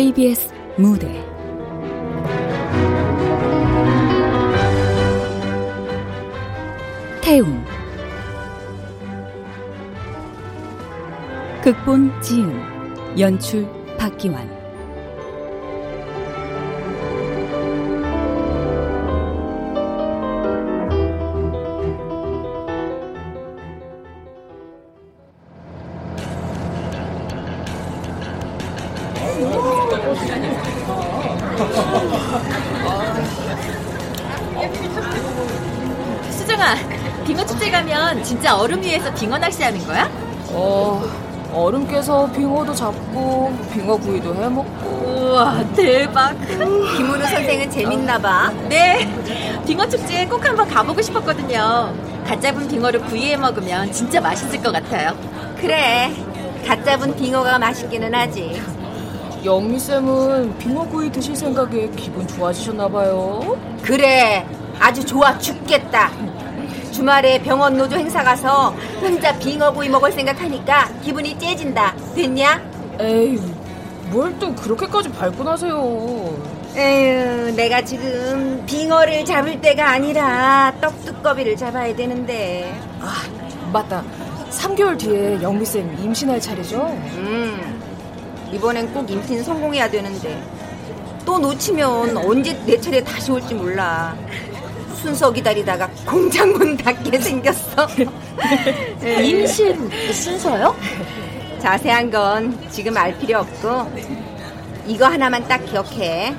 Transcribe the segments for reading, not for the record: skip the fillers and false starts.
KBS 무대 태웅, 극본 지은, 연출 박기환. 수정아, 빙어축제 가면 진짜 얼음 위에서 빙어 낚시하는 거야? 얼음 깨서 빙어도 잡고 빙어구이도 해먹고. 우와, 대박. 김우루 선생은 재밌나 봐. 네, 빙어축제에 꼭 한번 가보고 싶었거든요. 갓 잡은 빙어를 구이해 먹으면 진짜 맛있을 것 같아요. 그래, 갓 잡은 빙어가 맛있기는 하지. 영미쌤은 빙어구이 드실 생각에 기분 좋아지셨나봐요. 그래, 아주 좋아 죽겠다. 주말에 병원 노조 행사 가서 혼자 빙어구이 먹을 생각하니까 기분이 째진다. 됐냐? 에휴, 뭘 또 그렇게까지 발끈하세요. 에휴, 내가 지금 빙어를 잡을 때가 아니라 떡두꺼비를 잡아야 되는데. 아, 맞다. 3개월 뒤에 영미쌤 임신할 차례죠? 이번엔 꼭 임신 성공해야 되는데 또 놓치면 언제 내 차례 다시 올지 몰라. 순서 기다리다가 공장 문 닫게 생겼어. 임신 순서요? 자세한 건 지금 알 필요 없고 이거 하나만 딱 기억해.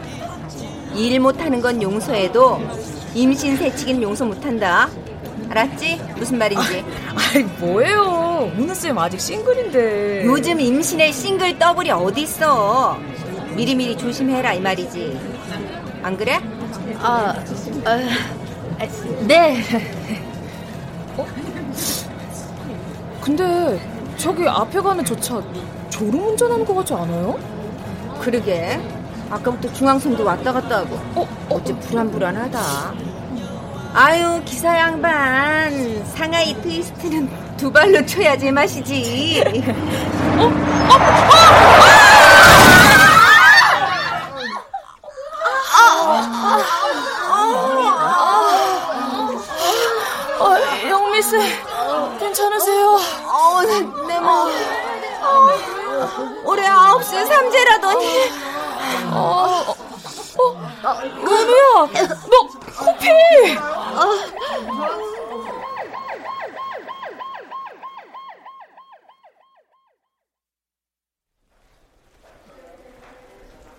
일 못하는 건 용서해도 임신 새치기는 용서 못한다. 알았지? 무슨 말인지. 아이, 뭐예요? 문우쌤 아직 싱글인데. 요즘 임신에 싱글 더블이 어딨어. 미리미리 조심해라 이 말이지. 안 그래? 네. 어? 근데 저기 앞에 가는 저 차 졸음 운전하는 것 같지 않아요? 그러게. 아까부터 중앙선도 왔다 갔다 하고. 어째 불안불안하다. 아유, 기사 양반, 상하이 트위스트는 두 발로 쳐야 제맛이지. 영미 쌤, 괜찮으세요? 내 몸. 올해 9세 삼재라더니. 영미야, 너 코피!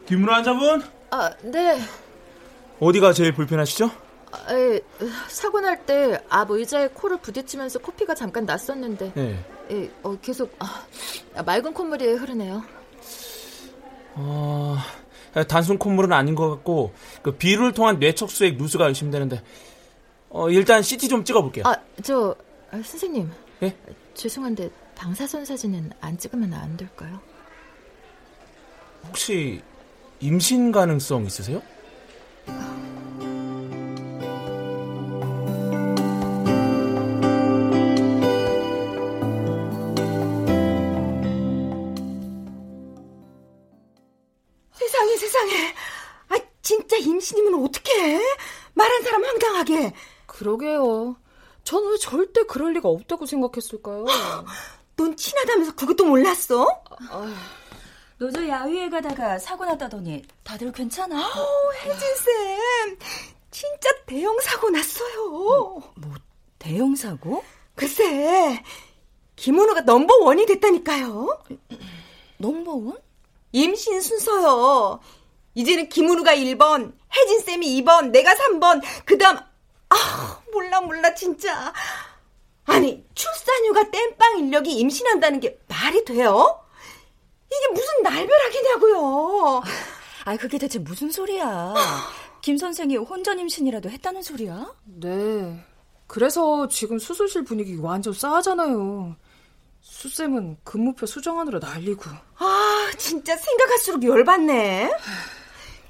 김루아 환자분? 아, 네. 어디가 제일 불편하시죠? 사고 날 때 앞 의자에 코를 부딪히면서 코피가 잠깐 났었는데, 네. 계속 맑은 콧물이 흐르네요. 단순 콧물은 아닌 것 같고 그 비루를 통한 뇌척수액 누수가 의심되는데 일단 CT 좀 찍어볼게요. 선생님, 예? 죄송한데 방사선 사진은 안 찍으면 안 될까요? 혹시 임신 가능성 있으세요? 임신이면 어떡해? 말한 사람 황당하게. 그러게요. 전 왜 절대 그럴 리가 없다고 생각했을까요? 넌 친하다면서 그것도 몰랐어? 노조 야외에 가다가 사고 났다더니 다들 괜찮아? 혜진쌤, 진짜 대형 사고 났어요. 뭐 대형 사고? 글쎄, 김은우가 넘버원이 됐다니까요. 넘버원? 임신 순서요. 이제는 김은우가 1번, 혜진쌤이 2번, 내가 3번, 그 다음, 몰라, 진짜. 아니, 출산휴가 땜빵 인력이 임신한다는 게 말이 돼요? 이게 무슨 날벼락이냐고요. 그게 대체 무슨 소리야. 김 선생이 혼전 임신이라도 했다는 소리야? 네, 그래서 지금 수술실 분위기 완전 싸하잖아요. 수쌤은 근무표 수정하느라 난리고. 진짜 생각할수록 열받네.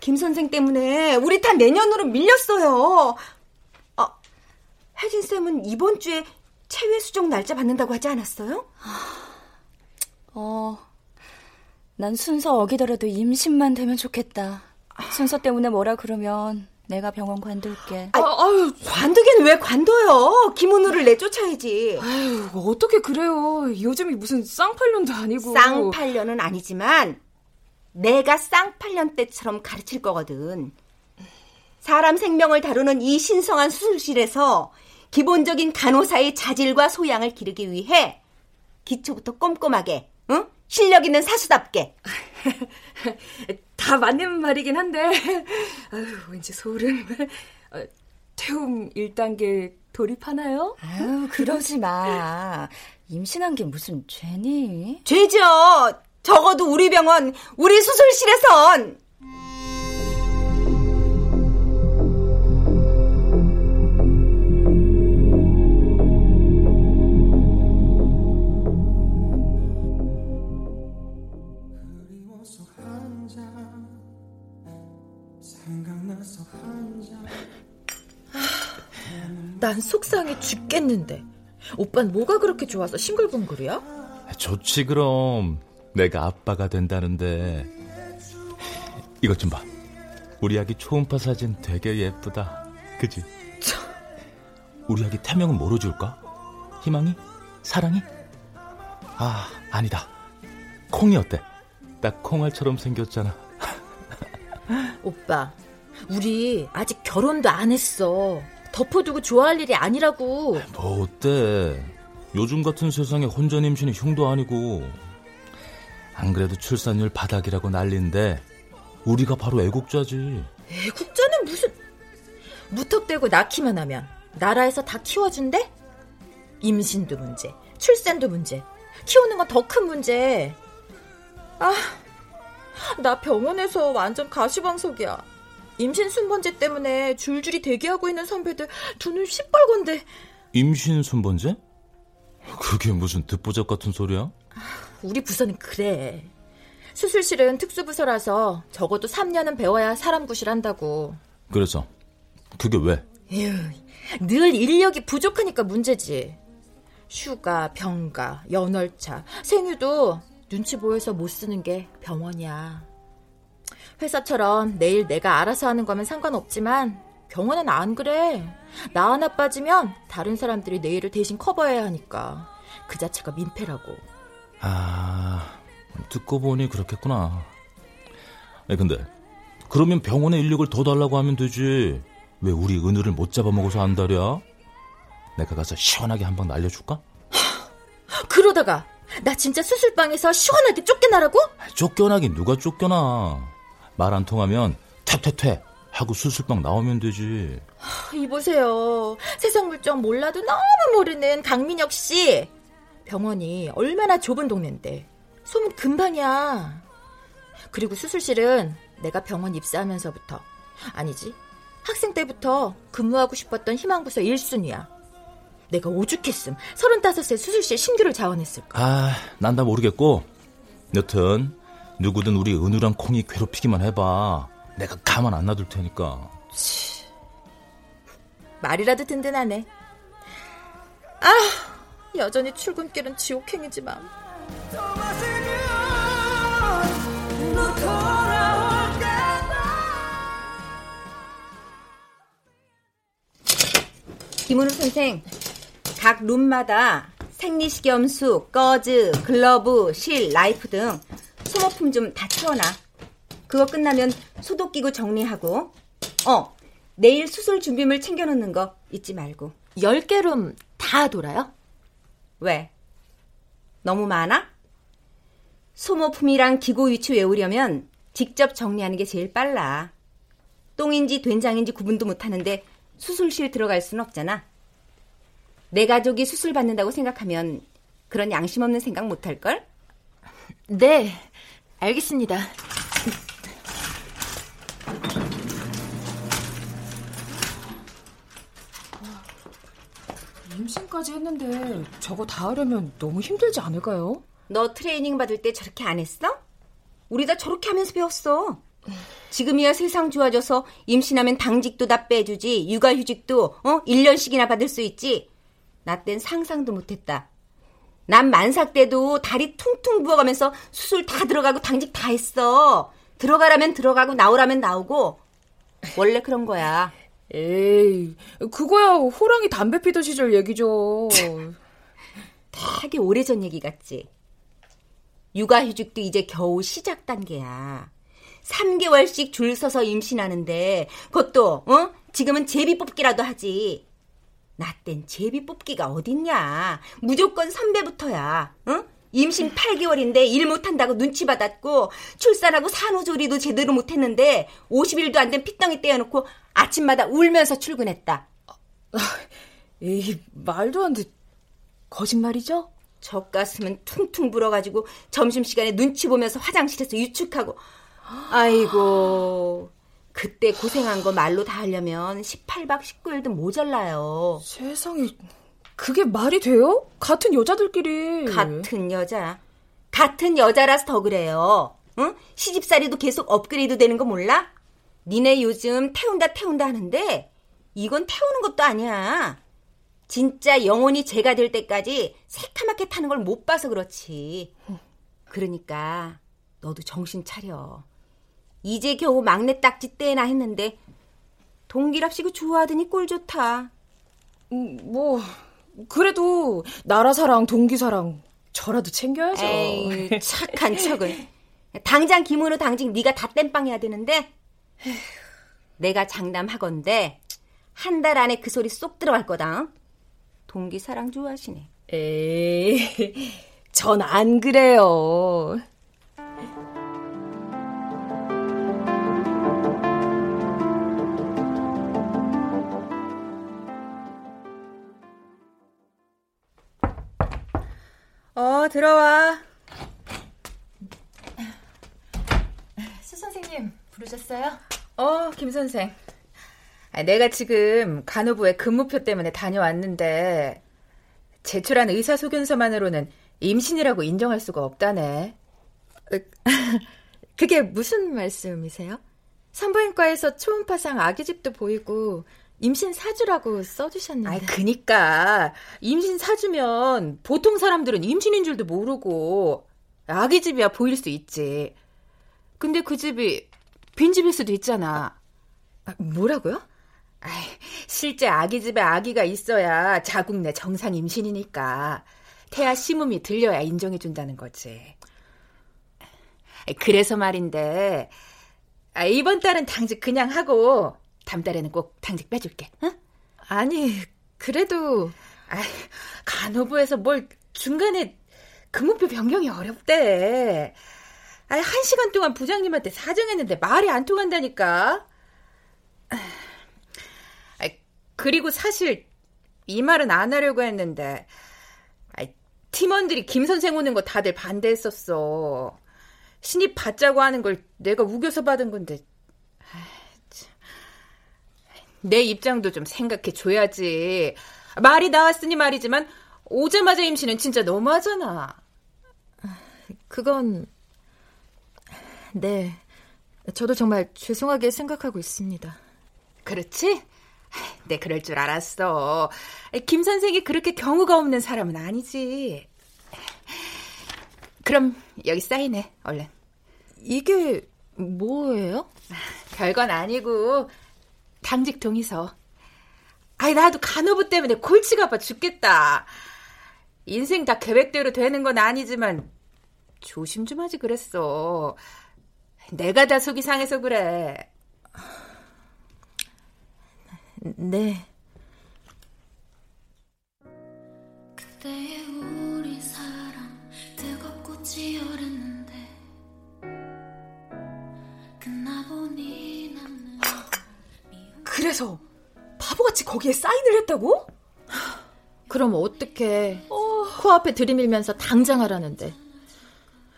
김 선생 때문에 우리 다 내년으로 밀렸어요. 혜진 쌤은 이번 주에 체외 수정 날짜 받는다고 하지 않았어요? 난 순서 어기더라도 임신만 되면 좋겠다. 순서 때문에 뭐라 그러면 내가 병원 관둘게. 아유, 관두긴 왜 관둬요? 김은우를 내쫓아야지. 아유, 어떻게 그래요? 요즘이 무슨 쌍팔년도 아니고. 쌍팔년은 아니지만 내가 쌍팔년 때처럼 가르칠 거거든. 사람 생명을 다루는 이 신성한 수술실에서 기본적인 간호사의 자질과 소양을 기르기 위해 기초부터 꼼꼼하게, 응? 실력 있는 사수답게. 다 맞는 말이긴 한데, 아유, 왠지 소름. 태움 1단계 돌입하나요? 아유, 그러지 마. 임신한 게 무슨 죄니? 죄죠. 적어도 우리 병원, 우리 수술실에선. 난 속상해 죽겠는데 오빤 뭐가 그렇게 좋아서 싱글벙글이야? 좋지 그럼. 내가 아빠가 된다는데. 이것 좀 봐. 우리 아기 초음파 사진 되게 예쁘다. 그치? 참. 우리 아기 태명은 뭐로 지울까? 희망이? 사랑이? 아, 아니다. 콩이 어때? 딱 콩알처럼 생겼잖아. 오빠, 우리 아직 결혼도 안 했어. 덮어두고 좋아할 일이 아니라고. 뭐 어때? 요즘 같은 세상에 혼전 임신이 흉도 아니고. 안 그래도 출산율 바닥이라고 난리인데 우리가 바로 애국자지. 애국자는 무슨. 무턱대고 낳기만 하면 나라에서 다 키워준대? 임신도 문제, 출산도 문제, 키우는 건 더 큰 문제. 아, 나 병원에서 완전 가시방석이야. 임신 순번제 때문에 줄줄이 대기하고 있는 선배들 두 눈 시뻘건데. 임신 순번제? 그게 무슨 듣보잡 같은 소리야? 우리 부서는 그래. 수술실은 특수부서라서 적어도 3년은 배워야 사람 구실한다고. 그래서? 그게 왜? 에휴, 늘 인력이 부족하니까 문제지. 휴가, 병가, 연월차, 생휴도 눈치 보여서 못 쓰는 게 병원이야. 회사처럼 내일 내가 알아서 하는 거면 상관없지만 병원은 안 그래. 나 하나 빠지면 다른 사람들이 내 일을 대신 커버해야 하니까. 그 자체가 민폐라고. 아, 듣고 보니 그렇겠구나. 아니, 근데 그러면 병원에 인력을 더 달라고 하면 되지. 왜 우리 은우를 못 잡아먹어서 안달이야? 내가 가서 시원하게 한 방 날려줄까? 그러다가 나 진짜 수술방에서 시원하게 쫓겨나라고? 쫓겨나긴 누가 쫓겨나. 말 안 통하면 퇴퇴퇴 하고 수술방 나오면 되지. 이보세요. 세상 물정 몰라도 너무 모르는 강민혁 씨. 병원이 얼마나 좁은 동네인데 소문 금방이야. 그리고 수술실은 내가 병원 입사하면서부터, 아니지, 학생 때부터 근무하고 싶었던 희망부서 1순위야. 내가 오죽했음 35세 수술실 신규를 자원했을까. 아, 난 다 모르겠고 여튼 누구든 우리 은우랑 콩이 괴롭히기만 해봐. 내가 가만 안 놔둘 테니까. 치, 말이라도 든든하네. 아, 여전히 출근길은 지옥행이지만. 김은우 선생, 각 룸마다 생리식염수, 거즈, 글러브, 실, 라이프 등 소모품 좀 다 채워놔. 그거 끝나면 소독기구 정리하고, 내일 수술 준비물 챙겨놓는 거 잊지 말고. 10개 룸 다 돌아요? 왜? 너무 많아? 소모품이랑 기구 위치 외우려면 직접 정리하는 게 제일 빨라. 똥인지 된장인지 구분도 못하는데 수술실 들어갈 수는 없잖아. 내 가족이 수술 받는다고 생각하면 그런 양심 없는 생각 못할걸? 네, 알겠습니다. 임신까지 했는데 저거 다 하려면 너무 힘들지 않을까요? 너 트레이닝 받을 때 저렇게 안 했어? 우리 다 저렇게 하면서 배웠어. 지금이야 세상 좋아져서 임신하면 당직도 다 빼주지, 육아휴직도 1년씩이나 받을 수 있지. 나 땐 상상도 못했다. 난 만삭 때도 다리 퉁퉁 부어가면서 수술 다 들어가고 당직 다 했어. 들어가라면 들어가고 나오라면 나오고. 원래 그런 거야. 에이, 그거야 호랑이 담배 피던 시절 얘기죠. 되게 오래전 얘기 같지. 육아휴직도 이제 겨우 시작 단계야. 3개월씩 줄 서서 임신하는데 그것도 지금은 제비 뽑기라도 하지. 나 땐 제비 뽑기가 어딨냐. 무조건 선배부터야. 응? 임신 8개월인데 일 못한다고 눈치 받았고 출산하고 산후조리도 제대로 못했는데 50일도 안 된 핏덩이 떼어놓고 아침마다 울면서 출근했다. 에이, 말도 안 돼. 거짓말이죠? 젖가슴은 퉁퉁 불어가지고 점심시간에 눈치 보면서 화장실에서 유축하고. 아이고, 그때 고생한 거 말로 다 하려면 18박 19일도 모자라요. 세상에, 그게 말이 돼요? 같은 여자들끼리. 같은 여자라서 더 그래요. 응? 시집살이도 계속 업그레이드 되는 거 몰라? 니네 요즘 태운다 하는데 이건 태우는 것도 아니야. 진짜 영혼이 제가 될 때까지 새카맣게 타는 걸 못 봐서 그렇지. 그러니까 너도 정신 차려. 이제 겨우 막내 딱지 떼나 했는데 동기랍시고 좋아하더니 꼴 좋다. 뭐 그래도 나라 사랑, 동기 사랑 저라도 챙겨야죠. 에이, 착한 척은. 당장 김은우 당직 네가 다 땜빵해야 되는데 내가 장담하건대 한 달 안에 그 소리 쏙 들어갈 거다. 동기 사랑 좋아하시네. 에이, 전 안 그래요. 들어와. 수 선생님 부르셨어요? 김 선생. 내가 지금 간호부의 근무표 때문에 다녀왔는데 제출한 의사소견서만으로는 임신이라고 인정할 수가 없다네. 그게 무슨 말씀이세요? 산부인과에서 초음파상 아기집도 보이고 임신 4주라고 써주셨는데. 아이, 그니까 임신 4주면 보통 사람들은 임신인 줄도 모르고 아기집이야 보일 수 있지. 근데 그 집이 빈집일 수도 있잖아. 뭐라고요? 아이, 실제 아기집에 아기가 있어야 자국 내 정상 임신이니까 태아 심음이 들려야 인정해준다는 거지. 그래서 말인데 이번 달은 당직 그냥 하고 다음 달에는 꼭 당직 빼줄게. 응? 아니, 그래도 간호부에서 뭘 중간에 근무표 변경이 어렵대. 한 시간 동안 부장님한테 사정했는데 말이 안 통한다니까. 그리고 사실 이 말은 안 하려고 했는데 팀원들이 김 선생 오는 거 다들 반대했었어. 신입 받자고 하는 걸 내가 우겨서 받은 건데 내 입장도 좀 생각해줘야지. 말이 나왔으니 말이지만 오자마자 임신은 진짜 너무하잖아. 그건 네, 저도 정말 죄송하게 생각하고 있습니다. 그렇지? 네, 그럴 줄 알았어. 김 선생이 그렇게 경우가 없는 사람은 아니지. 그럼 여기 사인해, 얼른. 이게 뭐예요? 별건 아니고 당직 동의서. 나도 간호부 때문에 골치가 아파 죽겠다. 인생 다 계획대로 되는 건 아니지만 조심 좀 하지 그랬어. 내가 다 속이 상해서 그래. 네. 그때의 우리 사랑 뜨겁고 치열했는데 끝나보니 남는. 그래서 바보같이 거기에 사인을 했다고? 그럼 어떡해. 코앞에 들이밀면서 당장 하라는데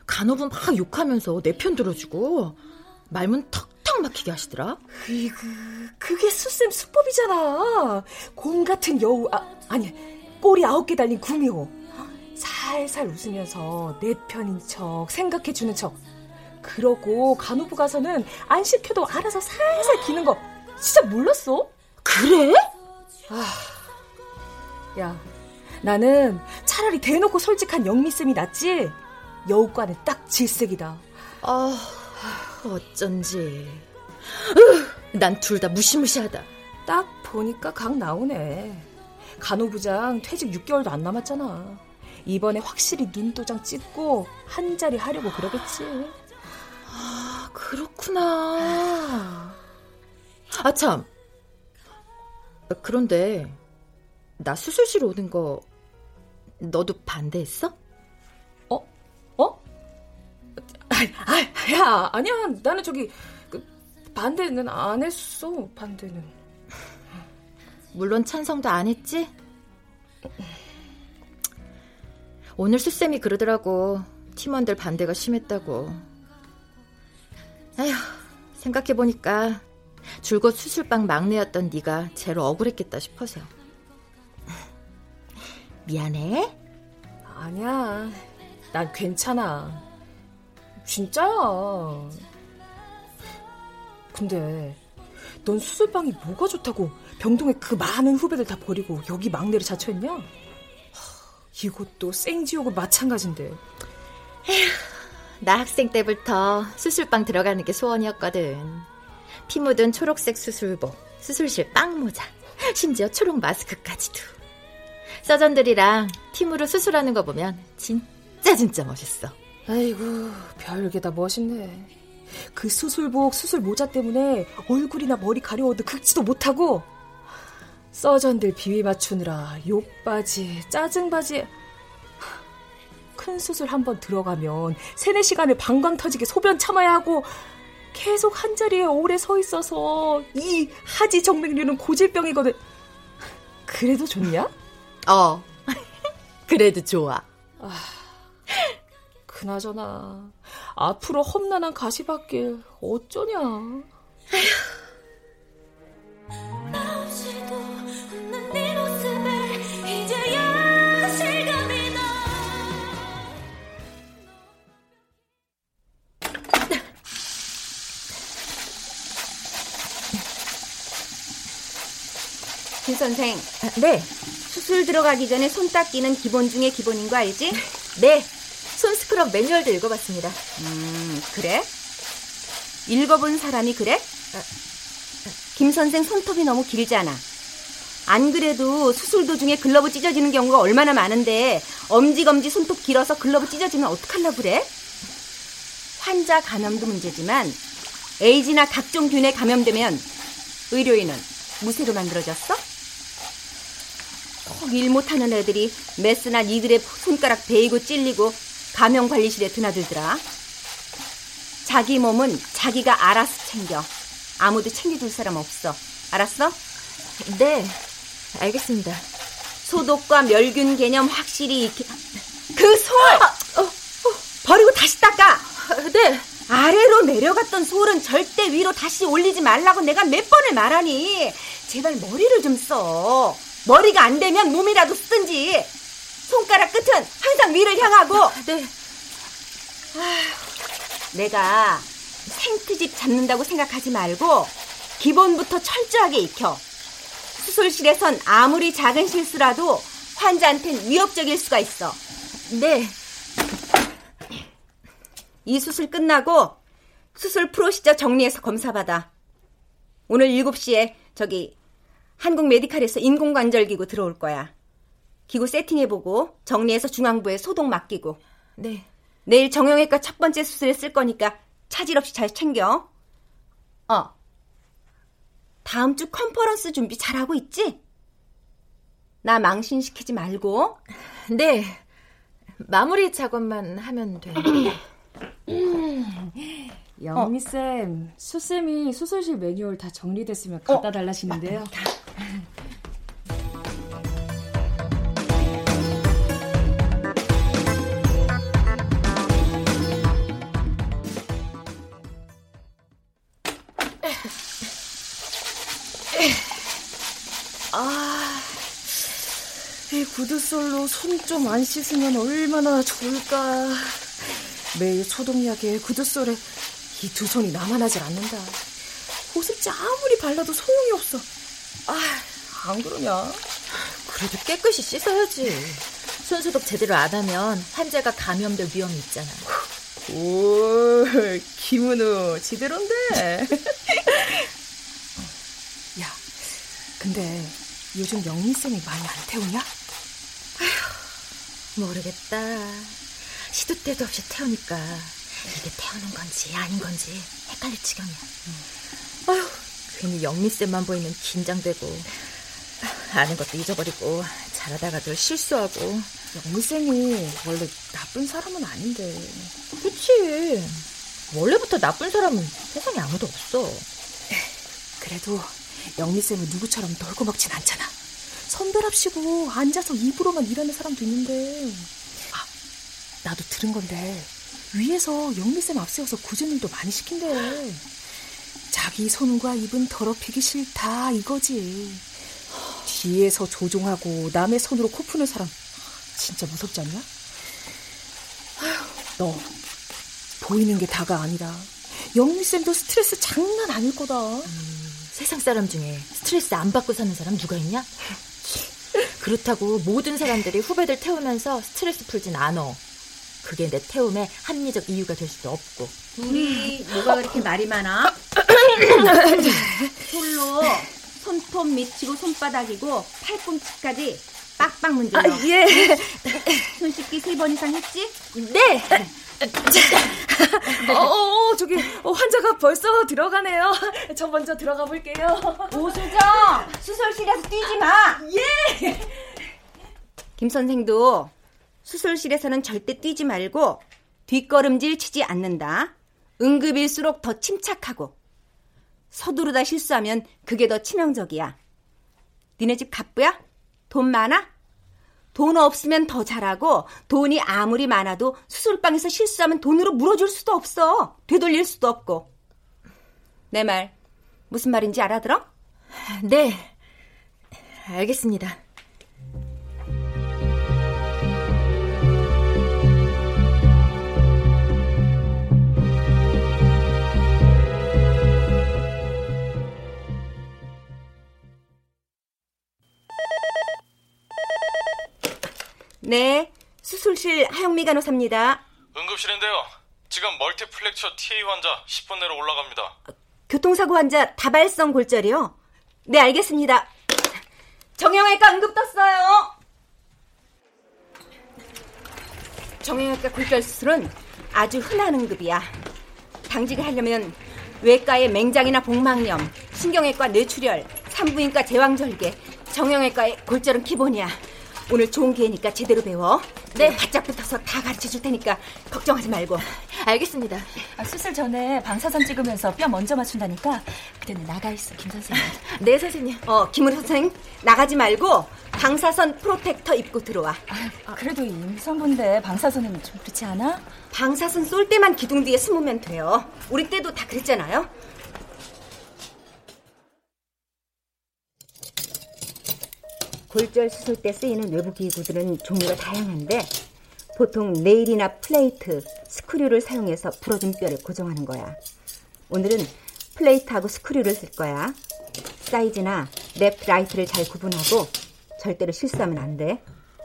간호부 막 욕하면서 내 편 들어주고 말문 턱턱 막히게 하시더라. 이구, 그게 수쌤 수법이잖아. 곰 같은 여우, 아니 꼬리 9개 달린 구미호. 살살 웃으면서 내 편인 척 생각해주는 척. 그러고 간호부 가서는 안 시켜도 알아서 살살 기는 거. 진짜 몰랐어? 그래? 야, 나는 차라리 대놓고 솔직한 영미쌤이 낫지. 여우과는 딱 질색이다. 아, 어쩐지 난 둘 다 무시무시하다. 딱 보니까 각 나오네. 간호부장 퇴직 6개월도 안 남았잖아. 이번에 확실히 눈도장 찍고 한 자리 하려고 그러겠지. 아, 그렇구나. 아, 참. 그런데 나 수술실 오는 거 너도 반대했어? 어? 야, 아니야. 나는 저기 반대는 안 했어. 반대는. 물론 찬성도 안 했지? 오늘 수쌤이 그러더라고. 팀원들 반대가 심했다고. 아휴, 생각해보니까 줄곧 수술방 막내였던 네가 제일 억울했겠다 싶어서요. 미안해? 아니야. 난 괜찮아. 진짜야. 근데 넌 수술방이 뭐가 좋다고 병동에 그 많은 후배들 다 버리고 여기 막내를 자처했냐? 이것도 생지옥을 마찬가지인데. 에휴, 나 학생 때부터 수술방 들어가는 게 소원이었거든. 피 묻은 초록색 수술복, 수술실 빵모자, 심지어 초록 마스크까지도. 서전들이랑 팀으로 수술하는 거 보면 진짜 멋있어. 아이고, 별게 다 멋있네. 그 수술복, 수술모자 때문에 얼굴이나 머리 가려워도 긁지도 못하고, 서전들 비위 맞추느라 욕바지, 짜증바지. 큰 수술 한번 들어가면 3-4시간을 방광 터지게 소변 참아야 하고, 계속 한 자리에 오래 서 있어서 이 하지 정맥류는 고질병이거든. 그래도 좋냐? 그래도 좋아. 아, 그나저나 앞으로 험난한 가시밭길 어쩌냐. 아휴. 김 선생. 네. 수술 들어가기 전에 손 닦기는 기본 중에 기본인 거 알지? 네. 손 스크럽 매뉴얼도 읽어봤습니다. 그래? 읽어본 사람이 그래? 김 선생 손톱이 너무 길잖아. 안 그래도 수술 도중에 글러브 찢어지는 경우가 얼마나 많은데 엄지검지 손톱 길어서 글러브 찢어지면 어떡하려고 그래? 환자 감염도 문제지만 에이즈나 각종 균에 감염되면 의료인은 무쇠로 만들어졌어? 일 못하는 애들이 메스나 니들의 손가락 베이고 찔리고 감염관리실에 드나들더라. 자기 몸은 자기가 알아서 챙겨. 아무도 챙겨줄 사람 없어. 알았어? 네, 알겠습니다. 소독과 멸균 개념 확실히 익히... 그 솔! 버리고 다시 닦아! 네. 아래로 내려갔던 솔은 절대 위로 다시 올리지 말라고 내가 몇 번을 말하니. 제발 머리를 좀 써. 머리가 안 되면 몸이라도 쓰든지. 손가락 끝은 항상 위를 향하고. 네. 아휴, 내가 생트집 잡는다고 생각하지 말고 기본부터 철저하게 익혀. 수술실에선 아무리 작은 실수라도 환자한텐 위협적일 수가 있어. 네. 이 수술 끝나고 수술 프로시저 정리해서 검사받아. 오늘 7시에 저기 한국 메디칼에서 인공관절 기구 들어올 거야. 기구 세팅해보고 정리해서 중앙부에 소독 맡기고. 네. 내일 정형외과 첫 번째 수술에 쓸 거니까 차질 없이 잘 챙겨. 다음 주 컨퍼런스 준비 잘하고 있지? 나 망신시키지 말고. 네. 마무리 작업만 하면 돼. 영미쌤, 수쌤이 수술실 매뉴얼 다 정리됐으면 갖다 달라시는데요. 이 구두솔로 손 좀 안 씻으면 얼마나 좋을까. 매일 소독약에 구두솔에 이 두 손이 나만하질 않는다. 보습제 아무리 발라도 소용이 없어. 안 그러냐? 그래도 깨끗이 씻어야지. 손소독 제대로 안 하면 환자가 감염될 위험이 있잖아. 오, 김은우 지대로인데. 야, 근데 요즘 영민쌤이 많이 안 태우냐? 아휴, 모르겠다. 시도 때도 없이 태우니까 이게 태우는 건지 아닌 건지 헷갈릴 지경이야. 아휴, 괜히 영민쌤만 보이면 긴장되고 아는 것도 잊어버리고 잘하다가도 실수하고. 영미쌤이 원래 나쁜 사람은 아닌데. 그치, 원래부터 나쁜 사람은 세상에 아무도 없어. 그래도 영미쌤은 누구처럼 놀고 먹진 않잖아. 선배랍시고 앉아서 입으로만 일하는 사람도 있는데. 아, 나도 들은 건데 위에서 영미쌤 앞세워서 굳은 일도 많이 시킨대. 자기 손과 입은 더럽히기 싫다 이거지. 뒤에서 조종하고 남의 손으로 코 푸는 사람 진짜 무섭지 않냐? 아휴, 너 보이는 게 다가 아니라 영미쌤도 스트레스 장난 아닐 거다. 세상 사람 중에 스트레스 안 받고 사는 사람 누가 있냐? 그렇다고 모든 사람들이 후배들 태우면서 스트레스 풀진 않아. 그게 내 태움의 합리적 이유가 될 수도 없고. 우리 뭐가 그렇게 말이 많아? 솔로 손톱 밑치고 손바닥이고 팔꿈치까지 빡빡 문질러. 아, 예. 손 씻기 3번 이상 했지? 네. 저기 환자가 벌써 들어가네요. 저 먼저 들어가 볼게요. 오수정, 수술실에서 뛰지 마. 예. 김 선생도 수술실에서는 절대 뛰지 말고 뒷걸음질 치지 않는다. 응급일수록 더 침착하고. 서두르다 실수하면 그게 더 치명적이야. 니네 집 갑부야? 돈 많아? 돈 없으면 더 잘하고, 돈이 아무리 많아도 수술방에서 실수하면 돈으로 물어줄 수도 없어. 되돌릴 수도 없고. 내 말 무슨 말인지 알아들어? 네, 알겠습니다. 네, 수술실 하영미 간호사입니다. 응급실인데요. 지금 멀티플렉처 TA 환자 10분 내로 올라갑니다. 교통사고 환자 다발성 골절이요? 네, 알겠습니다. 정형외과 응급 떴어요. 정형외과 골절 수술은 아주 흔한 응급이야. 당직을 하려면 외과의 맹장이나 복막염, 신경외과 뇌출혈, 산부인과 제왕절개, 정형외과의 골절은 기본이야. 오늘 좋은 기회니까 제대로 배워. 네, 바짝 붙어서 다 가르쳐줄 테니까 걱정하지 말고. 알겠습니다. 수술 전에 방사선 찍으면서 뼈 먼저 맞춘다니까 그때는 나가 있어, 김 선생님. 네, 선생님. 김은우 선생, 나가지 말고 방사선 프로텍터 입고 들어와. 그래도 임산부인데 방사선은 좀 그렇지 않아? 방사선 쏠 때만 기둥 뒤에 숨으면 돼요. 우리 때도 다 그랬잖아요. 골절 수술 때 쓰이는 외부 기구들은 종류가 다양한데 보통 네일이나 플레이트, 스크류를 사용해서 부러진 뼈를 고정하는 거야. 오늘은 플레이트하고 스크류를 쓸 거야. 사이즈나 레프트, 라이트를 잘 구분하고 절대로 실수하면 안 돼.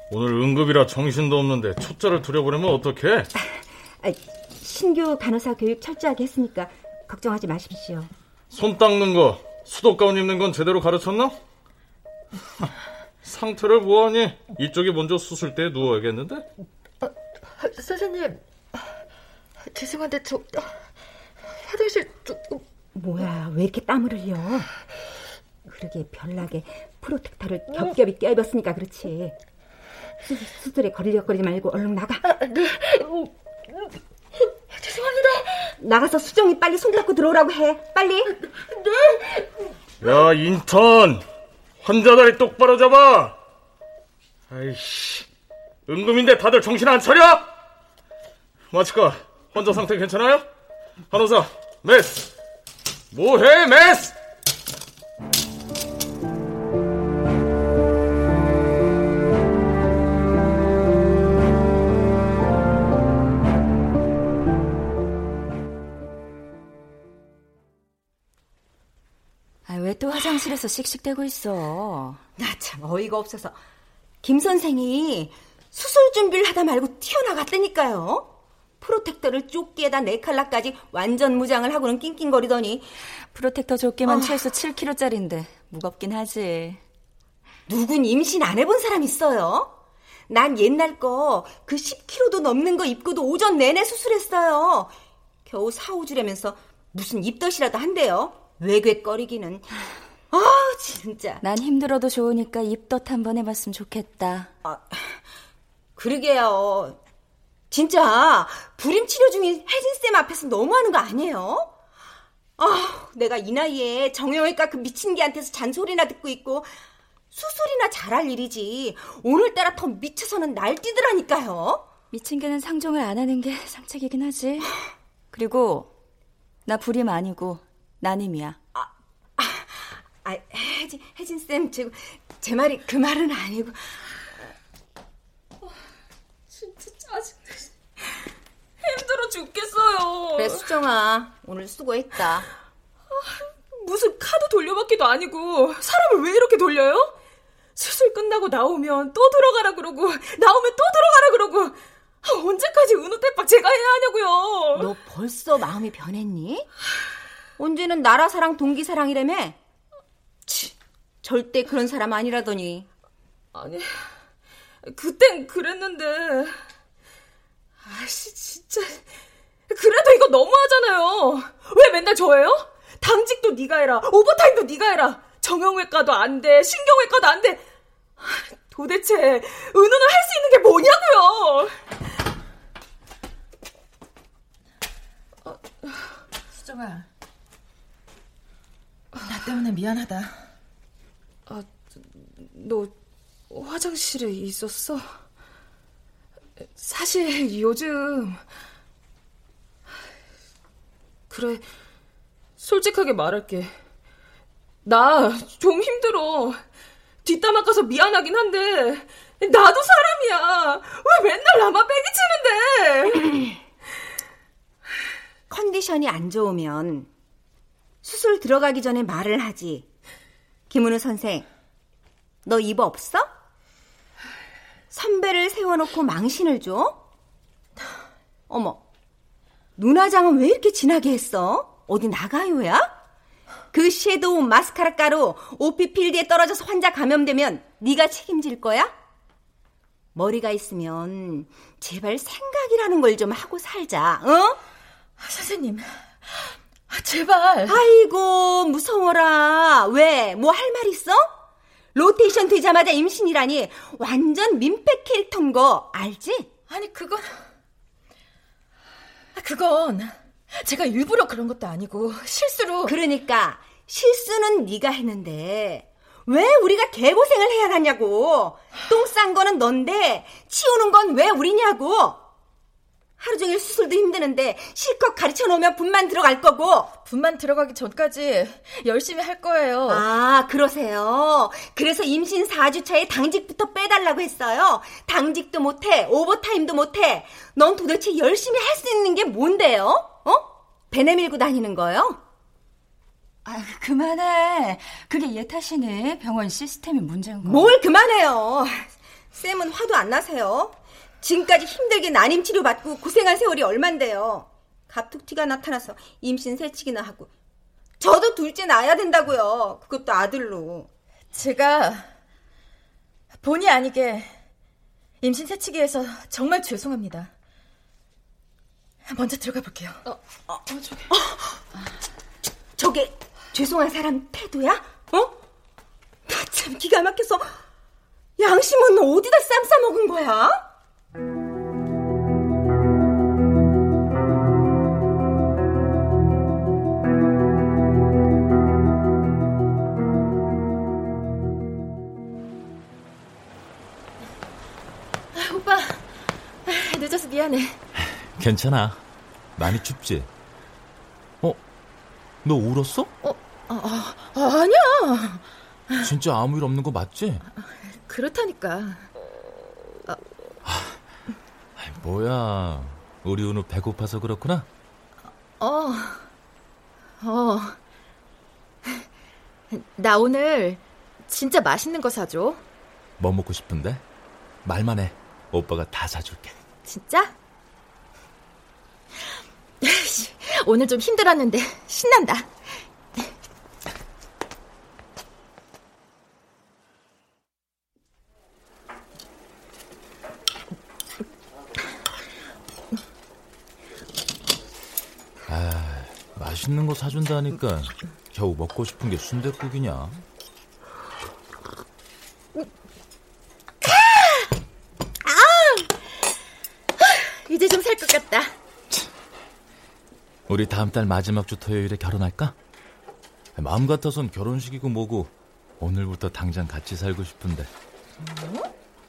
오늘 응급이라 정신도 없는데 초짜를 두려버리면 어떡해? 신규 간호사 교육 철저하게 했으니까 걱정하지 마십시오. 손 닦는 거, 수도가운 입는 건 제대로 가르쳤나? 상태를 보아하니 이쪽이 먼저 수술대에 누워야겠는데? 선생님, 죄송한데 저 화장실 뭐야, 왜 이렇게 땀을 흘려? 그러게 별나게 프로텍터를 겹겹이 껴입었으니까 그렇지. 수술에 걸리적거리지 말고 얼른 나가. 네. 죄송합니다. 나가서 수정이 빨리 손 잡고 들어오라고 해. 빨리. 네. 야, 인턴, 환자 다리 똑바로 잡아. 아이씨, 응급인데 다들 정신 안 차려? 마치과 환자 상태 괜찮아요? 간호사, 메스. 뭐해, 메스? 또 화장실에서 씩씩대고 있어. 나 참 어이가 없어서 김 선생이 수술 준비를 하다 말고 튀어나갔다니까요. 프로텍터를 조끼에다 네 칼라까지 완전 무장을 하고는 낑낑거리더니. 프로텍터 조끼만 최소 7kg짜리인데 무겁긴 하지. 누군 임신 안 해본 사람 있어요? 난 옛날 거 그 10kg도 넘는 거 입고도 오전 내내 수술했어요. 겨우 4-5주라면서 무슨 입덧이라도 한대요. 외괴거리기는. 아 진짜. 난 힘들어도 좋으니까 입덧 한번 해봤으면 좋겠다. 아, 그러게요. 진짜 불임 치료 중인 혜진쌤 앞에서 너무하는 거 아니에요? 아, 내가 이 나이에 정형외과 그 미친 개한테서 잔소리나 듣고 있고 수술이나 잘할 일이지. 오늘따라 더 미쳐서는 날뛰더라니까요. 미친 개는 상종을 안 하는 게 상책이긴 하지. 그리고 나 불임 아니고 난임이야. 혜진쌤, 제 말이 그 말은 아니고. 진짜 짜증나. 힘들어 죽겠어요. 그래, 수정아. 오늘 수고했다. 무슨 카드 돌려받기도 아니고 사람을 왜 이렇게 돌려요? 수술 끝나고 나오면 또 들어가라 그러고 나오면 또 들어가라 그러고. 언제까지 은우대박 제가 해야 하냐고요. 너 벌써 마음이 변했니? 언제는 나라사랑 동기사랑이라며? 절대 그런 사람 아니라더니. 아니... 그땐 그랬는데. 아씨 진짜. 그래도 이거 너무하잖아요. 왜 맨날 저예요? 당직도 네가 해라, 오버타임도 네가 해라, 정형외과도 안 돼, 신경외과도 안 돼. 도대체 은우는 할 수 있는 게 뭐냐고요. 수정아, 나 때문에 미안하다. 아, 너 화장실에 있었어? 사실 요즘... 그래, 솔직하게 말할게. 나 좀 힘들어. 뒷담화 까서 미안하긴 한데 나도 사람이야. 왜 맨날 나만 빼기치는데. 컨디션이 안 좋으면 수술 들어가기 전에 말을 하지. 김은우 선생, 너 입 없어? 선배를 세워놓고 망신을 줘? 어머, 눈화장은 왜 이렇게 진하게 했어? 어디 나가요야? 그 섀도우 마스카라 가루 OP 필드에 떨어져서 환자 감염되면 네가 책임질 거야? 머리가 있으면 제발 생각이라는 걸 좀 하고 살자. 어? 선생님, 제발. 아이고, 무서워라. 왜? 뭐 할 말 있어? 로테이션 되자마자 임신이라니. 완전 민폐 캐릭터인 거 알지? 아니, 그건 제가 일부러 그런 것도 아니고 실수로. 그러니까 실수는 네가 했는데 왜 우리가 개고생을 해야 하냐고. 똥 싼 거는 넌데 치우는 건 왜 우리냐고. 하루 종일 수술도 힘드는데 실컷 가르쳐놓으면 분만 들어갈 거고. 분만 들어가기 전까지 열심히 할 거예요. 아, 그러세요. 그래서 임신 4주차에 당직부터 빼달라고 했어요. 당직도 못해, 오버타임도 못해. 넌 도대체 열심히 할 수 있는 게 뭔데요? 어? 배 내밀고 다니는 거요? 아, 그만해. 그게 얘 탓이니? 병원 시스템이 문제인 거야. 뭘 그만해요. 쌤은 화도 안 나세요? 지금까지 힘들게 난임 치료받고 고생한 세월이 얼만데요. 갑툭튀가 나타나서 임신 새치기나 하고. 저도 둘째 낳아야 된다고요. 그것도 아들로. 제가 본의 아니게 임신 새치기에서 정말 죄송합니다. 먼저 들어가 볼게요. 저게. 저게 죄송한 사람 태도야? 어? 나 참 기가 막혀서. 양심은 너 어디다 쌈 싸먹은 거야? 오빠, 늦어서 미안해. 괜찮아. 많이 춥지? 너 울었어? 아니야. 진짜 아무 일 없는 거 맞지? 그렇다니까. 뭐야, 우리 은우 배고파서 그렇구나? 나 오늘 진짜 맛있는 거 사줘. 뭐 먹고 싶은데? 말만 해. 오빠가 다 사줄게. 진짜? 오늘 좀 힘들었는데 신난다. 아, 맛있는 거 사준다니까 겨우 먹고 싶은 게 순댓국이냐. 이제 좀 살 것 같다. 우리 다음 달 마지막 주 토요일에 결혼할까? 마음 같아선 결혼식이고 뭐고 오늘부터 당장 같이 살고 싶은데.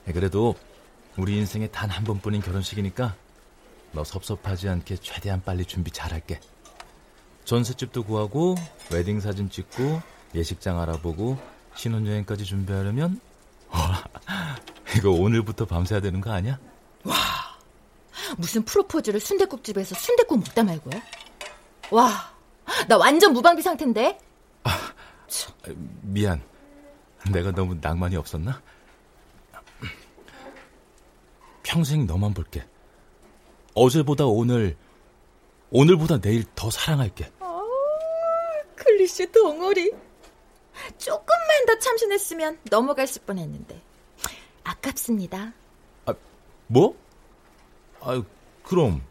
그래도 우리 인생에 단 한 번뿐인 결혼식이니까 너 섭섭하지 않게 최대한 빨리 준비 잘할게. 전셋집도 구하고 웨딩 사진 찍고 예식장 알아보고 신혼여행까지 준비하려면 이거 오늘부터 밤새야 되는 거 아니야? 와, 무슨 프로포즈를 순댓국집에서 순댓국 먹다 말고요? 와, 나 완전 무방비 상태인데? 아, 미안. 내가 너무 낭만이 없었나? 평생 너만 볼게. 어제보다 오늘, 오늘보다 내일 더 사랑할게. 아, 클리셰 동어리. 조금만 더 참신했으면 넘어갔을 뻔했는데. 아깝습니다. 아, 뭐? 아유, 그럼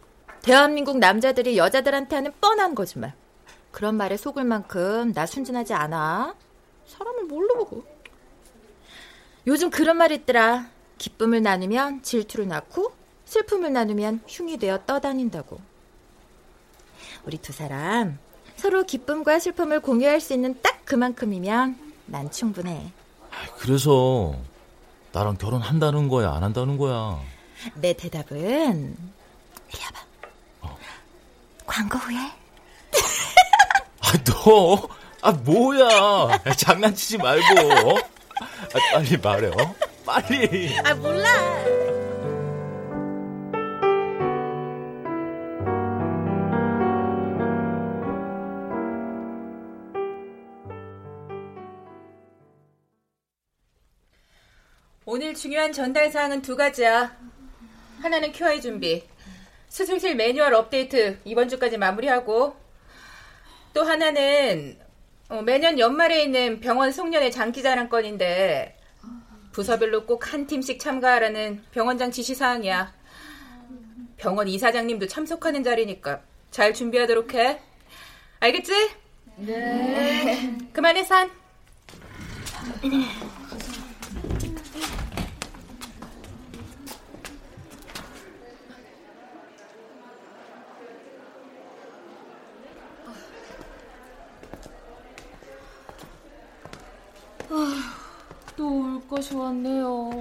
대한민국 남자들이 여자들한테 하는 뻔한 거짓말. 그런 말에 속을 만큼 나 순진하지 않아. 사람을 뭘로 보고. 요즘 그런 말이 있더라. 기쁨을 나누면 질투를 낳고 슬픔을 나누면 흉이 되어 떠다닌다고. 우리 두 사람 서로 기쁨과 슬픔을 공유할 수 있는 딱 그만큼이면 난 충분해. 그래서 나랑 결혼한다는 거야, 안 한다는 거야? 내 대답은 이리 와봐. 광고 후에? 아, 너? 아, 뭐야. 장난치지 말고. 아, 빨리 말해. 어? 빨리. 아, 몰라. 오늘 중요한 전달사항은 두 가지야. 하나는 QI 준비. 수술실 매뉴얼 업데이트 이번 주까지 마무리하고, 또 하나는 매년 연말에 있는 병원 송년회 장기자랑 건인데 부서별로 꼭 한 팀씩 참가하라는 병원장 지시사항이야. 병원 이사장님도 참석하는 자리니까 잘 준비하도록 해. 알겠지? 네. 그만해, 산. 또 올 것이 왔네요.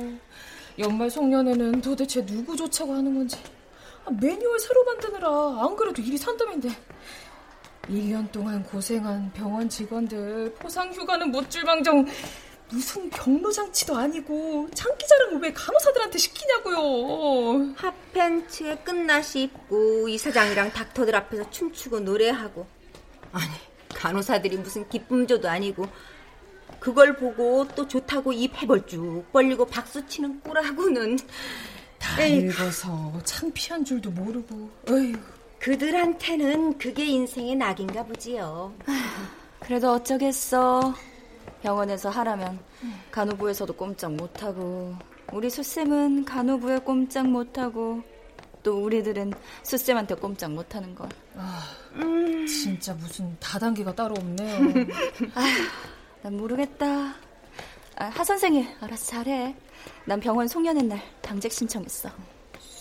연말 송년회는 도대체 누구 조차고 하는 건지. 아, 매뉴얼 새로 만드느라 안 그래도 일이 산더미인데. 1년 동안 고생한 병원 직원들 포상휴가는 못 줄 방정 무슨 경로장치도 아니고 장기자랑 왜 간호사들한테 시키냐고요. 핫팬츠에 끝나시 입고 이사장이랑 닥터들 앞에서 춤추고 노래하고. 아니, 간호사들이 무슨 기쁨조도 아니고 그걸 보고 또 좋다고 입 해벌 쭉 벌리고 박수치는 꼴하고는. 다 읽어서 창피한 줄도 모르고. 어휴. 그들한테는 그게 인생의 낙인가 보지요. 그래도 어쩌겠어. 병원에서 하라면 간호부에서도 꼼짝 못하고, 우리 수쌤은 간호부에 꼼짝 못하고, 또 우리들은 수쌤한테 꼼짝 못하는 걸. 아, 진짜 무슨 다단계가 따로 없네요. 아휴, 난 모르겠다. 아, 하 선생님 알아서 잘해. 난 병원 송년회 날 당직 신청했어.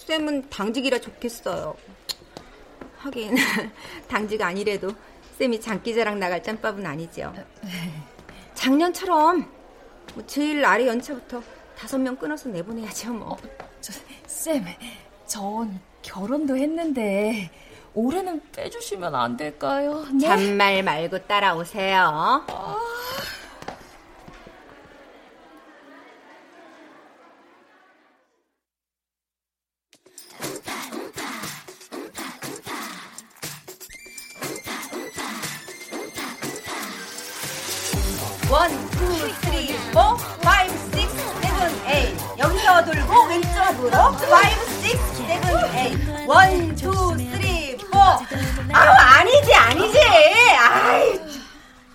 쌤은 당직이라 좋겠어요. 하긴 당직 아니래도 쌤이 장기자랑 나갈 짬밥은 아니죠. 작년처럼 뭐 제일 아래 연차부터 5명 끊어서 내보내야죠 뭐. 쌤, 전 결혼도 했는데 올해는 빼주시면 안 될까요? 네? 잔말 말고 따라오세요. 아... One, two, three, four, five, six, seven, eight. 돌고 왼쪽으로 5, 6, 7, 8 1, 2, 3, 4. 아우 아니지. 아이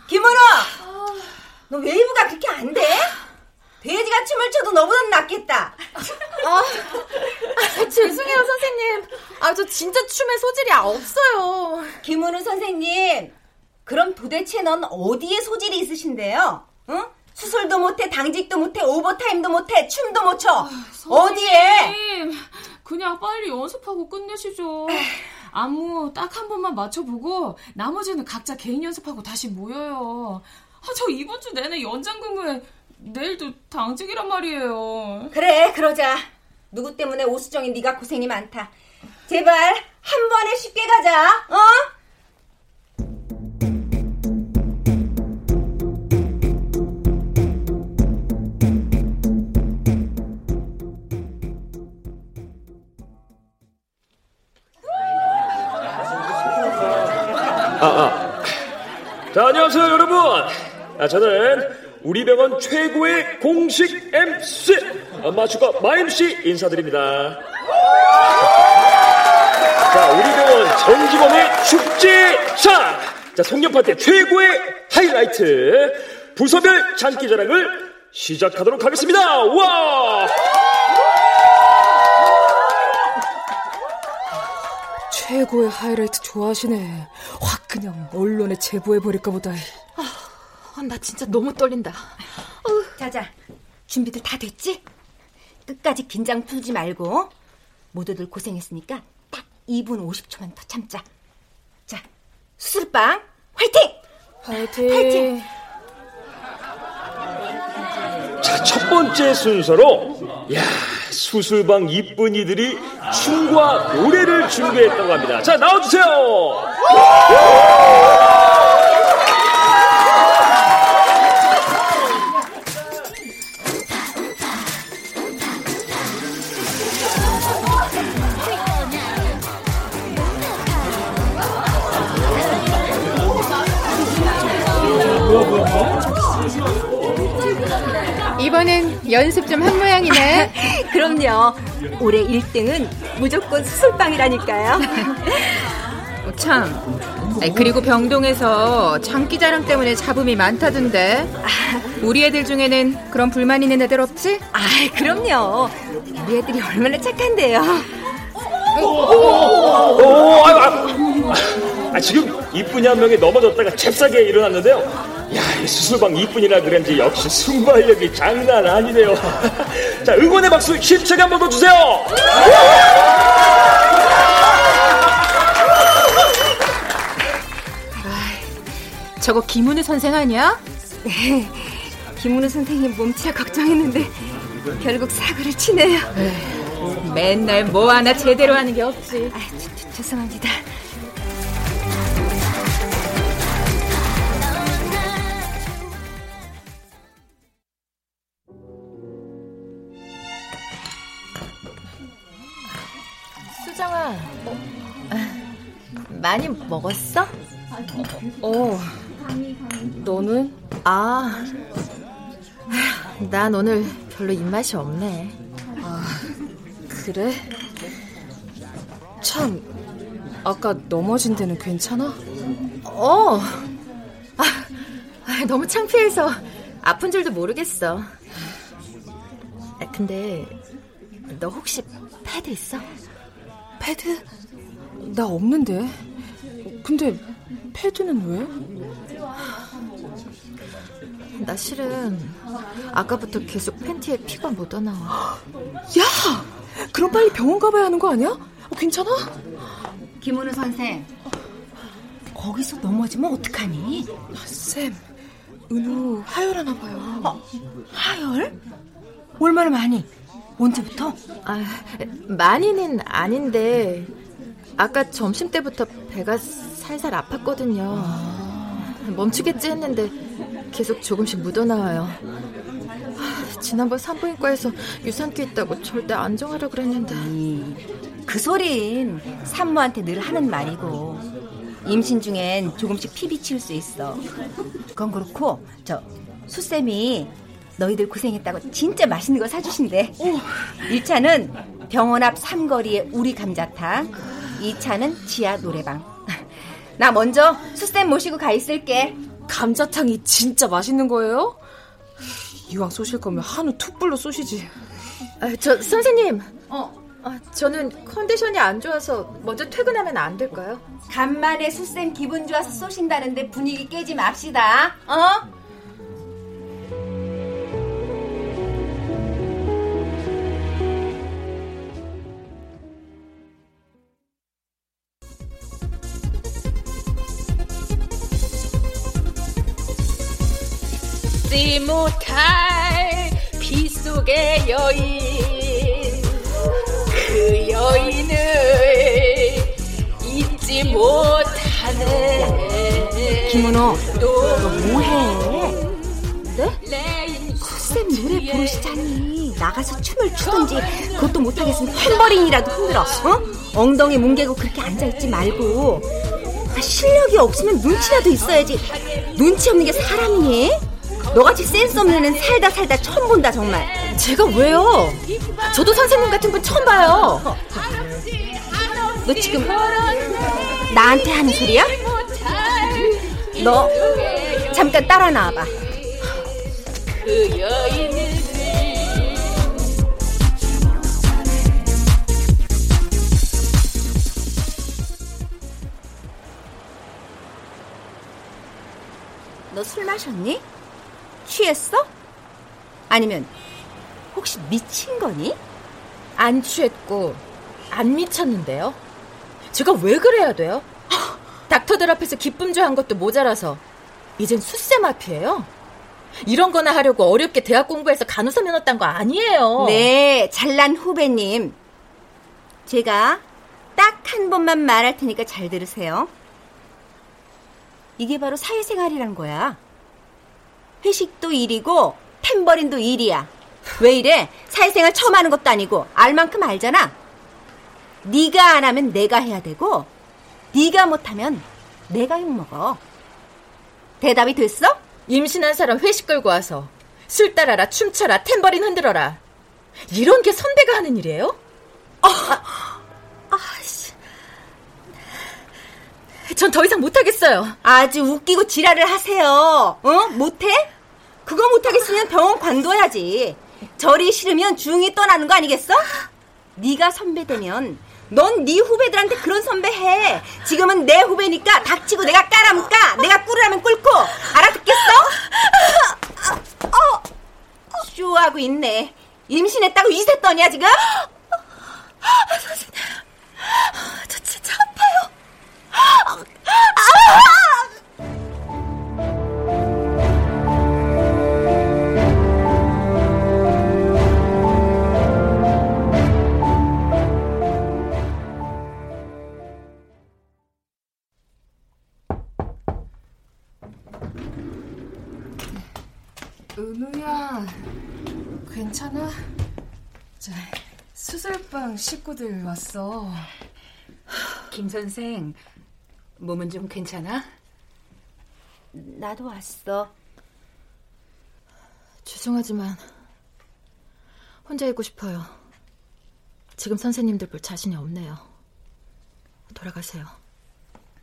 김은우, 너 웨이브가 그렇게 안 돼? 돼지가 춤을 춰도 너보단 낫겠다. 죄송해요 선생님. 저 진짜 춤에 소질이 없어요. 김은우 선생님, 그럼 도대체 넌 어디에 소질이 있으신데요? 응? 수술도 못해, 당직도 못해, 오버타임도 못해, 춤도 못 춰. 어디에? 그냥 빨리 연습하고 끝내시죠. 안무 딱 한 번만 맞춰보고 나머지는 각자 개인 연습하고 다시 모여요. 저 이번 주 내내 연장 근무에 내일도 당직이란 말이에요. 그래, 그러자. 누구 때문에 오수정이 네가 고생이 많다. 제발 한 번에 쉽게 가자. 어? 자, 안녕하세요 여러분. 저는 우리 병원 최고의 공식 MC 마추가 마임씨 인사드립니다. 자, 우리 병원 정직원의 축제차. 자, 송년파 때 최고의 하이라이트 부서별 장기자랑을 시작하도록 하겠습니다. 와! 최고의 하이라이트 좋아하시네. 확 그냥 언론에 제보해버릴까 보다. 나 진짜 너무 떨린다. 자자, 준비들 다 됐지? 끝까지 긴장 풀지 말고. 모두들 고생했으니까 딱 2분 50초만 더 참자. 자, 수술방 화이팅! 화이팅! 자, 첫 번째 순서로 수술방 이쁜이들이 춤과 노래를 준비했다고 합니다. 자, 나와주세요. 이번엔 연습 좀 한 모양이네. 그럼요. 올해 1등은 무조건 수술방이라니까요. 참. 그리고 병동에서 장기자랑 때문에 잡음이 많다던데. 우리 애들 중에는 그런 불만 있는 애들 없지? 그럼요. 우리 애들이 얼마나 착한데요. 지금 이쁜이 한 명이 넘어졌다가 잽싸게 일어났는데요. 이 수술방 이쁜이라 그런지 역시 순발력이 장난 아니네요. 자, 응원의 박수 힘차게 한번 더 주세요. 저거 김은우 선생 아니야? 네, 김은우 선생님 몸치가 걱정했는데 결국 사고를 치네요. 맨날 뭐 하나 제대로 하는 게 없지. 죄송합니다. 수정아, 많이 먹었어? 너는? 난 오늘 별로 입맛이 없네. 그래? 참, 아까 넘어진 데는 괜찮아? 너무 창피해서 아픈 줄도 모르겠어. 근데 너 혹시 패드 있어? 패드? 나 없는데. 근데 패드는 왜? 나 실은 아까부터 계속 팬티에 피가 묻어나와. 야! 그럼 빨리 병원 가봐야 하는 거 아니야? 괜찮아? 김은우 선생, 거기서 넘어지면 어떡하니? 쌤, 은우 하혈하나 봐요. 하혈? 얼마나 많이? 언제부터? 많이는 아닌데 아까 점심 때부터 배가 살살 아팠거든요. 멈추겠지 했는데 계속 조금씩 묻어나와요. 지난번 산부인과에서 유산기 있다고 절대 안 정하려고 그랬는데. 그 소린 산모한테 늘 하는 말이고, 임신 중엔 조금씩 피 비칠 수 있어. 그건 그렇고, 저 수쌤이 너희들 고생했다고 진짜 맛있는 거 사주신대. 1차는 병원 앞 삼거리에 우리 감자탕, 2차는 지하 노래방. 나 먼저 수쌤 모시고 가 있을게. 감자탕이 진짜 맛있는 거예요? 이왕 쏘실 거면 한우 툭불로 쏘시지. 저 선생님, 저는 컨디션이 안 좋아서 먼저 퇴근하면 안 될까요? 간만에 수쌤 기분 좋아서 쏘신다는데 분위기 깨지 맙시다. 잊지 못할 비 속의 여인, 그 여인을 잊지 못하네. 김은우, 너 뭐해? 네? 콧쌤 노래 부르시자니 나가서 춤을 추든지, 그것도 못하겠으면 탬버린이라도 흔들어. 엉덩이 뭉개고 그렇게 앉아있지 말고. 실력이 없으면 눈치라도 있어야지. 눈치 없는 게 사람이니? 너같이 센스 없는 애는 살다 처음 본다 정말. 제가 왜요? 저도 선생님 같은 분 처음 봐요. 너 지금 나한테 하는 소리야? 너 잠깐 따라 나와봐. 그 여인은 너 술 마셨니? 취했어? 아니면 혹시 미친 거니? 안 취했고 안 미쳤는데요. 제가 왜 그래야 돼요? 닥터들 앞에서 기쁨조한 것도 모자라서 이젠 수쌤 앞이에요. 이런 거나 하려고 어렵게 대학 공부해서 간호사 면허 딴 거 아니에요. 네, 잘난 후배님, 제가 딱 한 번만 말할 테니까 잘 들으세요. 이게 바로 사회생활이란 거야. 회식도 일이고 탬버린도 일이야. 왜 이래? 사회생활 처음 하는 것도 아니고 알 만큼 알잖아. 네가 안 하면 내가 해야 되고, 네가 못하면 내가 욕먹어. 대답이 됐어? 임신한 사람 회식 끌고 와서 술 따라라, 춤춰라, 탬버린 흔들어라, 이런 게 선배가 하는 일이에요? 전 더 이상 못하겠어요. 아주 웃기고 지랄을 하세요. 못해? 그거 못하겠으면 병원 관둬야지. 절이 싫으면 중이 떠나는 거 아니겠어? 네가 선배 되면 넌 네 후배들한테 그런 선배 해. 지금은 내 후배니까 닥치고 내가 까라면 까, 내가 꿇으라면 꿇고. 알아듣겠어? 쇼하고 있네. 임신했다고 이세 떠냐 지금? 선생님, 저 진짜 아파요. 은우야, 괜찮아? 자, 수술방 식구들 왔어. 김 선생, 몸은 좀 괜찮아? 나도 왔어. 죄송하지만 혼자 있고 싶어요. 지금 선생님들 볼 자신이 없네요. 돌아가세요.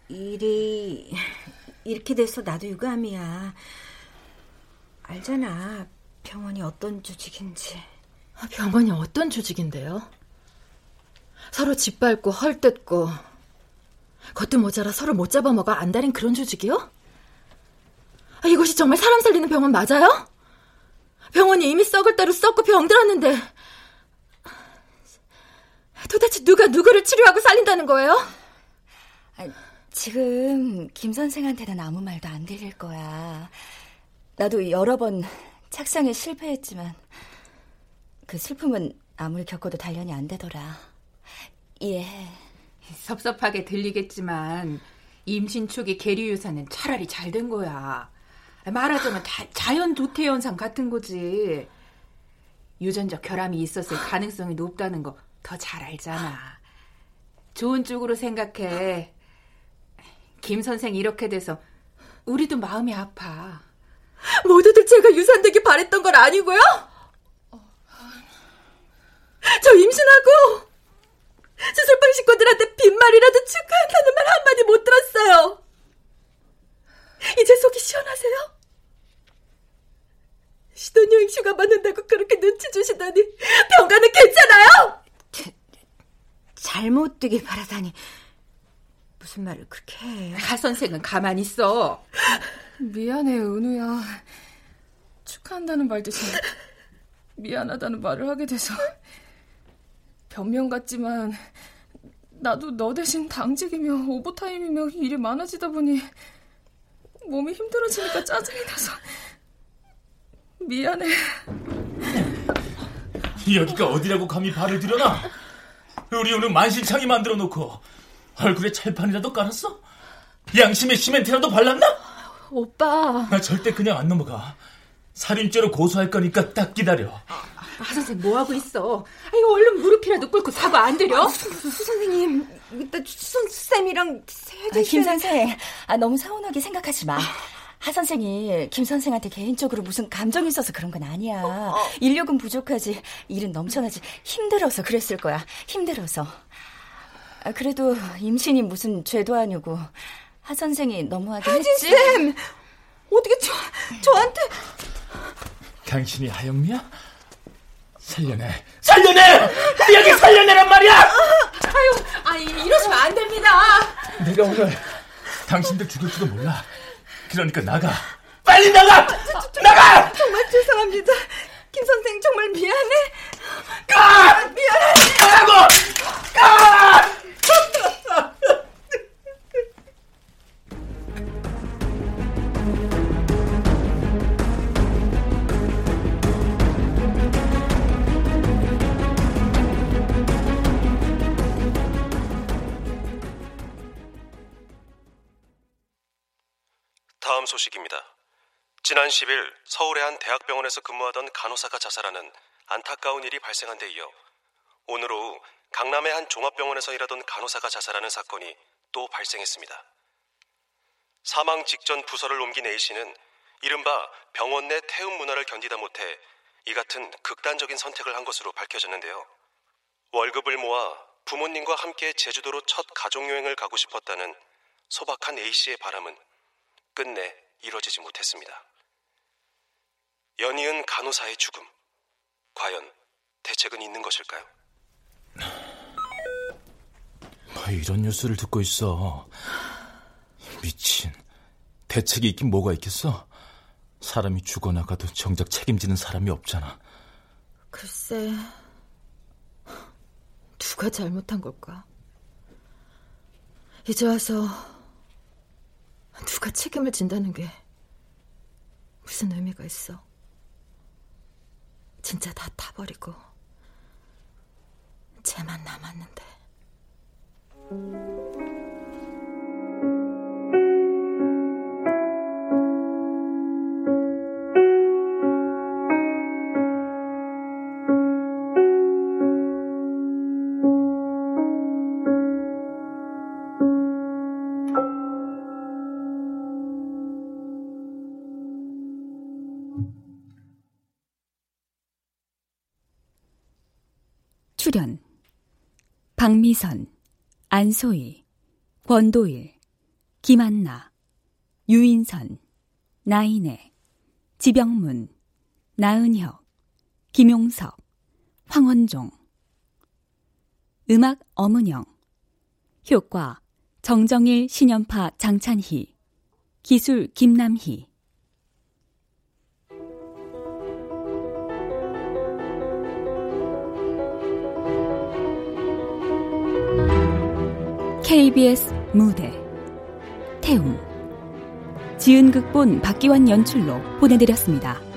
일이 이렇게 돼서 나도 유감이야. 알잖아, 병원이 어떤 조직인지. 병원이 어떤 조직인데요? 서로 짓밟고 헐뜯고 겉도 모자라 서로 못 잡아먹어 안달인 그런 조직이요? 이것이 정말 사람 살리는 병원 맞아요? 병원이 이미 썩을 대로 썩고 병들었는데 도대체 누가 누구를 치료하고 살린다는 거예요? 지금 김 선생한테는 아무 말도 안 들릴 거야. 나도 여러 번 착상에 실패했지만 그 슬픔은 아무리 겪어도 단련이 안 되더라. 이해해. 섭섭하게 들리겠지만 임신 초기 계류 유산은 차라리 잘 된 거야. 말하자면 자연 도태 현상 같은 거지. 유전적 결함이 있었을 가능성이 높다는 거 더 잘 알잖아. 좋은 쪽으로 생각해. 김 선생 이렇게 돼서 우리도 마음이 아파. 모두들 제가 유산되길 바랬던 건 아니고요? 저 임신하고 수술방 식구들한테 빈말이라도 축하한다는 말 한마디 못 들었어요. 이제 속이 시원하세요? 시도녀 임신가 받는다고 그렇게 눈치 주시다니 병가는 괜찮아요? 잘못되길 바라다니 무슨 말을 그렇게 해. 하 선생은 가만히 있어. 미안해 은우야. 축하한다는 말 대신 미안하다는 말을 하게 돼서 변명 같지만 나도 너 대신 당직이며 오버타임이며 일이 많아지다 보니 몸이 힘들어지니까 짜증이 나서 미안해. 여기가 어디라고 감히 발을 들여놔. 우리 은우 만신창이 만들어놓고 얼굴에 철판이라도 깔았어? 양심에 시멘트라도 발랐나? 오빠 나 절대 그냥 안 넘어가. 살인죄로 고소할 거니까 딱 기다려. 하 선생님 뭐하고 있어? 이거 얼른 무릎이라도 꿇고 사고 안 드려? 수 선생님 나 수쌤이랑 김 선생 너무 서운하게 생각하지 마. 하 선생이 김 선생한테 개인적으로 무슨 감정이 있어서 그런 건 아니야. 인력은 부족하지 일은 넘쳐나지 힘들어서 그랬을 거야. 힘들어서. 그래도 임신이 무슨 죄도 아니고 하 선생이 너무하긴 했지. 하진쌤 어떻게 저한테. 당신이 하영미야? 살려내! 여기 살려내란 말이야! 아유, 이러시면 안 됩니다. 내가 오늘 당신들 죽일지도 몰라. 그러니까 나가. 빨리 나가! 나가! 정말 죄송합니다. 김 선생 정말 미안해. 가! 미안해. 가라고! 가! 다음 소식입니다. 지난 10일 서울의 한 대학병원에서 근무하던 간호사가 자살하는 안타까운 일이 발생한 데 이어 오늘 오후 강남의 한 종합병원에서 일하던 간호사가 자살하는 사건이 또 발생했습니다. 사망 직전 부서를 옮긴 A씨는 이른바 병원 내 태움 문화를 견디다 못해 이 같은 극단적인 선택을 한 것으로 밝혀졌는데요. 월급을 모아 부모님과 함께 제주도로 첫 가족여행을 가고 싶었다는 소박한 A씨의 바람은 끝내 이뤄지지 못했습니다. 연이은 간호사의 죽음. 과연 대책은 있는 것일까요? 뭐 이런 뉴스를 듣고 있어. 미친. 대책이 있긴 뭐가 있겠어? 사람이 죽어나가도 정작 책임지는 사람이 없잖아. 글쎄, 누가 잘못한 걸까? 이제 와서 누가 책임을 진다는 게 무슨 의미가 있어? 진짜 다 타버리고 쟤만 남았는데. 출연 박미선, 안소희, 권도일, 김한나, 유인선, 나인애, 지병문, 나은혁, 김용석, 황원종. 음악 엄은영. 효과 정정일, 신연파, 장찬희. 기술 김남희. KBS 무대 태웅. 지은 극본 박기환 연출로 보내드렸습니다.